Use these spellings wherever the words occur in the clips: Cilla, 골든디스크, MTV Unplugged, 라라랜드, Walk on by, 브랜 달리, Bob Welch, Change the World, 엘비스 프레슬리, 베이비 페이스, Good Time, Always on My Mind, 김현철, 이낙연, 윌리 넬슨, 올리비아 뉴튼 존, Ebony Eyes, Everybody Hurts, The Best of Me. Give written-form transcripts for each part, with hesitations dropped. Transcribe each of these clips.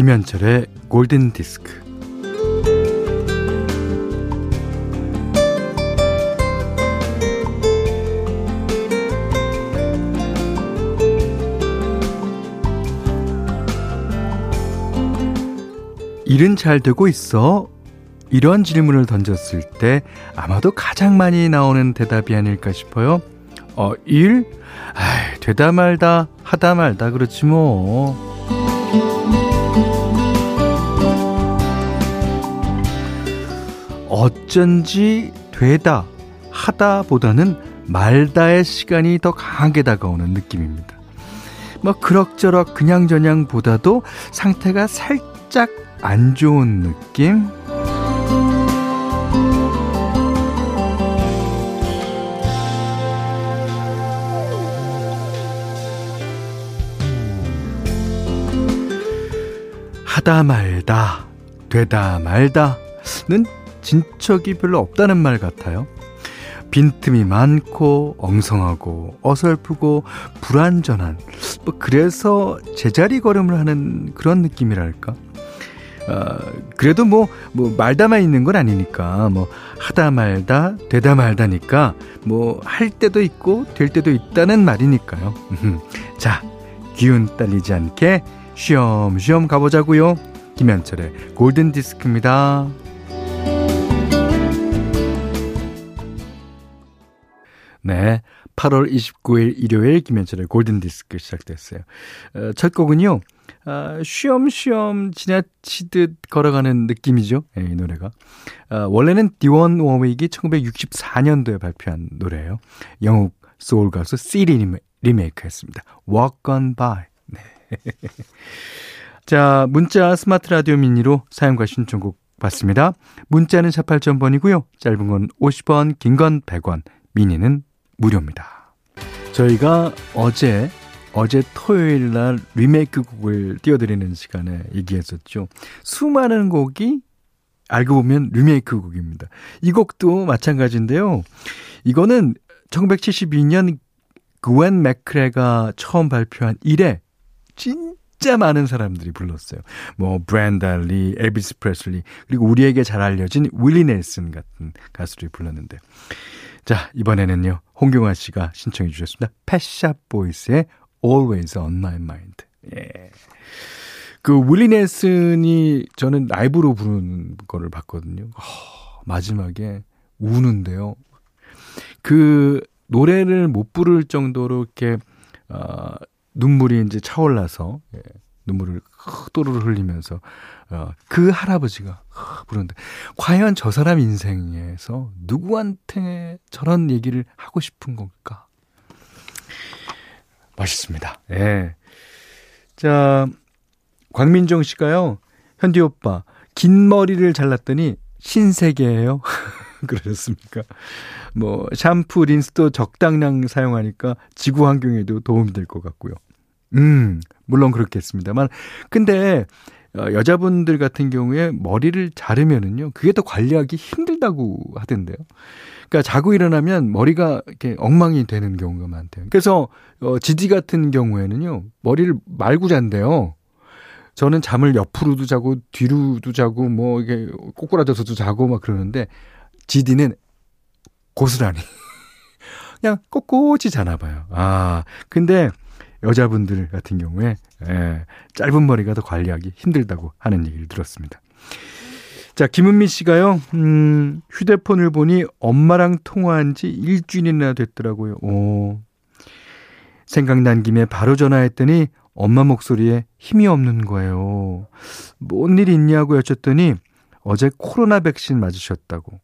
김현철의 골든디스크. 일은 잘 되고 있어? 이런 질문을 던졌을 때 아마도 가장 많이 나오는 대답이 아닐까 싶어요. 일? 아이, 되다 말다 하다 말다 그렇지 뭐. 어쩐지 되다 하다 보다는 말다의 시간이 더 강하게 다가오는 느낌입니다. 뭐 그럭저럭 그냥저냥 보다도 상태가 살짝 안 좋은 느낌? 하다 말다, 되다 말다는 진척이 별로 없다는 말 같아요. 빈틈이 많고 엉성하고 어설프고 불완전한, 뭐 그래서 제자리 걸음을 하는 그런 느낌이랄까? 그래도 뭐 말다만 있는 건 아니니까 뭐 하다 말다 되다 말다니까 뭐 할 때도 있고 될 때도 있다는 말이니까요. 자, 기운 딸리지 않게 쉬엄쉬엄 가보자고요. 김현철의 골든디스크입니다. 8월 29일 일요일 김현철의 골든디스크 시작됐어요. 첫 곡은요, 쉬엄쉬엄 지나치듯 걸어가는 느낌이죠. 이 노래가 원래는 디원 워윅이 1964년도에 발표한 노래예요. 영국 소울 가수 Cilla 리메이크했습니다. Walk on by. 네. 자, 문자 스마트 라디오 미니로 사용과 신청곡 받습니다. 문자는 48,000번이고요. 짧은 건 50원, 긴 건 100원, 미니는 무료입니다. 저희가 어제 토요일 날 리메이크 곡을 띄워드리는 시간에 얘기했었죠. 수많은 곡이 알고 보면 리메이크 곡입니다. 이 곡도 마찬가지인데요. 이거는 1972년 그웬 맥크레가 처음 발표한 이래 진짜 많은 사람들이 불렀어요. 뭐 브랜 달리, 엘비스 프레슬리, 그리고 우리에게 잘 알려진 윌리 넬슨 같은 가수들이 불렀는데, 자, 이번에는요, 홍경화 씨가 신청해 주셨습니다. 펫샵 보이스의 Always on My Mind. 예. 그 윌리 넬슨이 저는 라이브로 부르는 거를 봤거든요. 마지막에 우는데요. 그 노래를 못 부를 정도로 이렇게 눈물이 이제 차올라서, 예, 눈물을 또르르 흘리면서 그 할아버지가 부르는데, 과연 저 사람 인생에서 누구한테 저런 얘기를 하고 싶은 걸까? 멋있습니다. 예. 자, 광민정 씨가요, 현디 오빠, 긴 머리를 잘랐더니 신세계예요. 그러셨습니까? 뭐 샴푸, 린스도 적당량 사용하니까 지구 환경에도 도움이 될 것 같고요. 물론 그렇겠습니다만, 근데 여자분들 같은 경우에 머리를 자르면은요, 그게 더 관리하기 힘들다고 하던데요. 그러니까 자고 일어나면 머리가 이렇게 엉망이 되는 경우가 많대요. 그래서 지디 같은 경우에는요, 머리를 말고 잔대요. 저는 잠을 옆으로도 자고 뒤로도 자고 뭐 이게 꼬꾸라져서도 자고 막 그러는데, 지디는 고스란히 그냥 꼿꼿이 자나 봐요. 아, 근데 여자분들 같은 경우에, 예, 짧은 머리가 더 관리하기 힘들다고 하는 얘기를 들었습니다. 자, 김은미 씨가요, 휴대폰을 보니 엄마랑 통화한 지 일주일이나 됐더라고요. 오. 생각난 김에 바로 전화했더니 엄마 목소리에 힘이 없는 거예요. 뭔 일 있냐고 여쭤더니 어제 코로나 백신 맞으셨다고.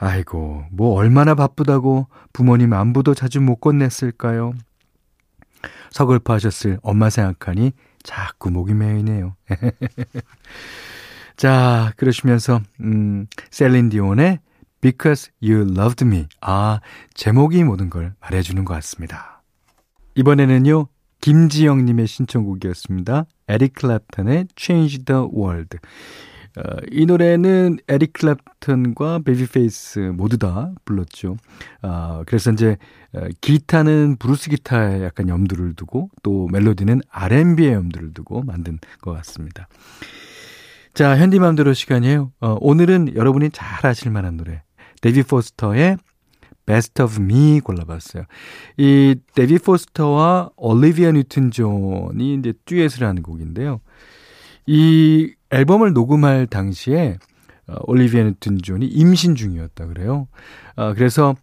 아이고, 뭐 얼마나 바쁘다고 부모님 안부도 자주 못 건넸을까요? 서글퍼하셨을 엄마 생각하니 자꾸 목이 메이네요. 자, 그러시면서 셀린 디온의 Because You Loved Me. 아, 제목이 모든 걸 말해주는 것 같습니다. 이번에는요, 김지영님의 신청곡이었습니다. 에릭 클랩턴의 Change the World. 이 노래는 에릭 클랩튼과 베이비 페이스 모두 다 불렀죠. 그래서 이제 기타는 브루스 기타에 약간 염두를 두고 또 멜로디는 R&B에 염두를 두고 만든 것 같습니다. 자, 현디맘대로 시간이에요. 오늘은 여러분이 잘 아실 만한 노래 데이비 포스터의 Best of Me 골라봤어요. 이 데이비 포스터와 올리비아 뉴튼 존이 이제 듀엣을 하는 곡인데요. 이 앨범을 녹음할 당시에 올리비아 뉴튼 존이 임신 중이었다 그래요. 그래서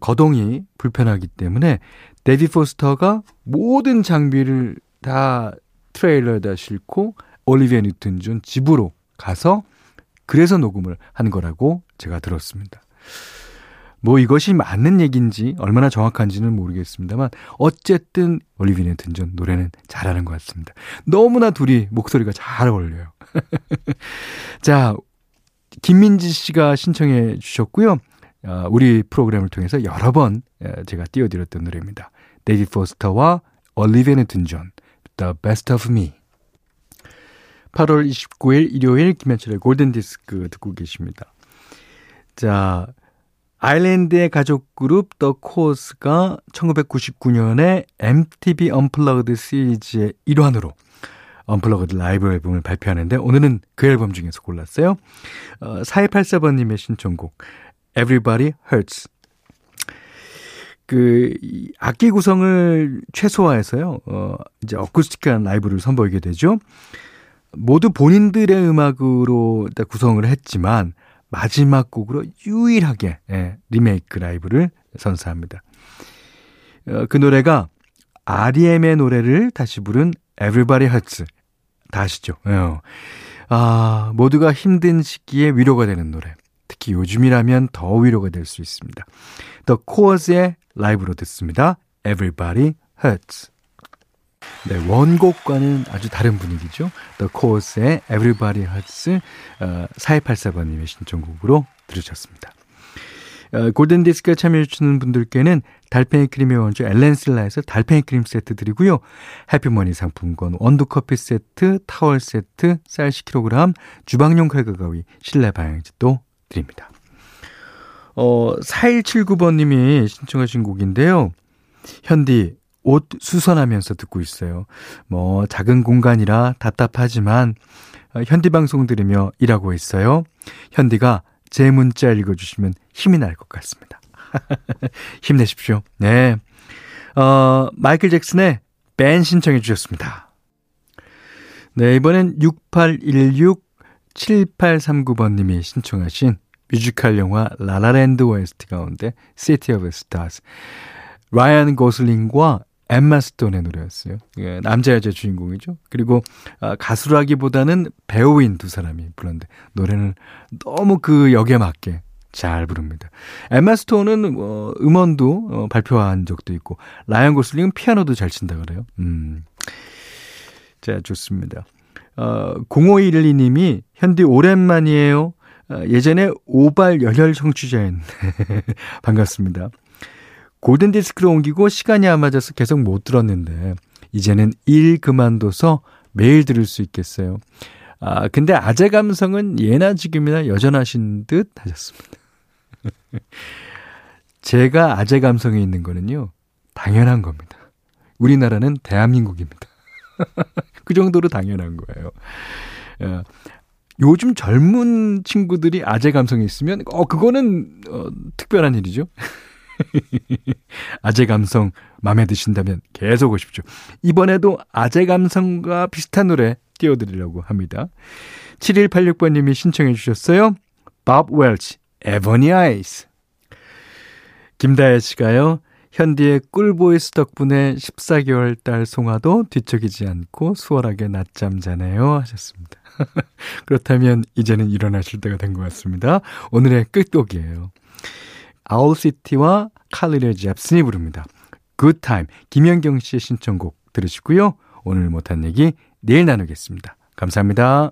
거동이 불편하기 때문에 데이비 포스터가 모든 장비를 다 트레일러에다 싣고 올리비아 뉴튼 존 집으로 가서 그래서 녹음을 한 거라고 제가 들었습니다. 뭐 이것이 맞는 얘기인지 얼마나 정확한지는 모르겠습니다만 어쨌든 올리비아 뉴튼 존 노래는 잘하는 것 같습니다. 너무나 둘이 목소리가 잘 어울려요. 자, 김민지 씨가 신청해 주셨고요. 우리 프로그램을 통해서 여러 번 제가 띄워드렸던 노래입니다. 데이비 포스터와 올리비아 뉴튼 존, The Best of Me. 8월 29일 일요일 김현철의 골든디스크 듣고 계십니다. 자, 아일랜드의 가족그룹 더 코스가 1999년에 MTV Unplugged 시리즈의 일환으로 Unplugged 라이브 앨범을 발표하는데 오늘은 그 앨범 중에서 골랐어요. 4184번님의 신청곡 Everybody Hurts. 그 악기 구성을 최소화해서요. 이제 어쿠스틱한 라이브를 선보이게 되죠. 모두 본인들의 음악으로 구성을 했지만 마지막 곡으로 유일하게 리메이크 라이브를 선사합니다. 그 노래가 REM의 노래를 다시 부른 Everybody Hurts. 다 아시죠? 아, 모두가 힘든 시기에 위로가 되는 노래. 특히 요즘이라면 더 위로가 될 수 있습니다. The Chords의 라이브로 듣습니다. Everybody Hurts. 네, 원곡과는 아주 다른 분위기죠. The Chords의 Everybody Hurts, 4284번님의 신청곡으로 들으셨습니다. 골든디스크에 참여해주시는 분들께는 달팽이 크림의 원조 엘렌실라에서 달팽이 크림 세트 드리고요. 해피머니 상품권, 원두커피 세트, 타월 세트, 쌀 10kg, 주방용 칼과 가위, 실내 방향제도 드립니다. 4179번님이 신청하신 곡인데요. 현디 옷 수선하면서 듣고 있어요. 뭐 작은 공간이라 답답하지만 현디 방송 들으며 일하고 있어요. 현디가 제 문자 읽어주시면 힘이 날 것 같습니다. 힘내십시오. 네, 마이클 잭슨의 밴 신청해 주셨습니다. 네, 이번엔 6816-7839번님이 신청하신 뮤지컬 영화 라라랜드 OST 가운데 시티 오브 스타스, 라이언 고슬링과 엠마 스톤의 노래였어요. 예, 남자 여자 주인공이죠. 그리고 가수라기보다는 배우인 두 사람이 불렀는데 노래는 너무 그 역에 맞게 잘 부릅니다. 엠마 스톤은 음원도 발표한 적도 있고 라이언 고슬링은 피아노도 잘 친다 그래요. 자, 좋습니다. 0512님이 현디 오랜만이에요. 예전에 오발 열혈 청취자인 반갑습니다. 골든디스크로 옮기고 시간이 안 맞아서 계속 못 들었는데 이제는 일 그만둬서 매일 들을 수 있겠어요. 근데 아재 감성은 예나 지금이나 여전하신 듯 하셨습니다. 제가 아재 감성이 있는 거는요, 당연한 겁니다. 우리나라는 대한민국입니다. 그 정도로 당연한 거예요. 요즘 젊은 친구들이 아재 감성이 있으면 그거는 특별한 일이죠. 아재 감성 마음에 드신다면 계속 오십시오. 이번에도 아재 감성과 비슷한 노래 띄워드리려고 합니다. 7186번님이 신청해 주셨어요. Bob Welch, Ebony Eyes. 김다혜 씨가요. 현디의 꿀보이스 덕분에 14개월 딸 송아도 뒤척이지 않고 수월하게 낮잠 자네요 하셨습니다. 그렇다면 이제는 일어나실 때가 된 것 같습니다. 오늘의 끝곡이에요. 아울시티와 칼리레 잽슨이 부릅니다. Good Time. 김현경 씨의 신청곡 들으시고요. 오늘 못한 얘기 내일 나누겠습니다. 감사합니다.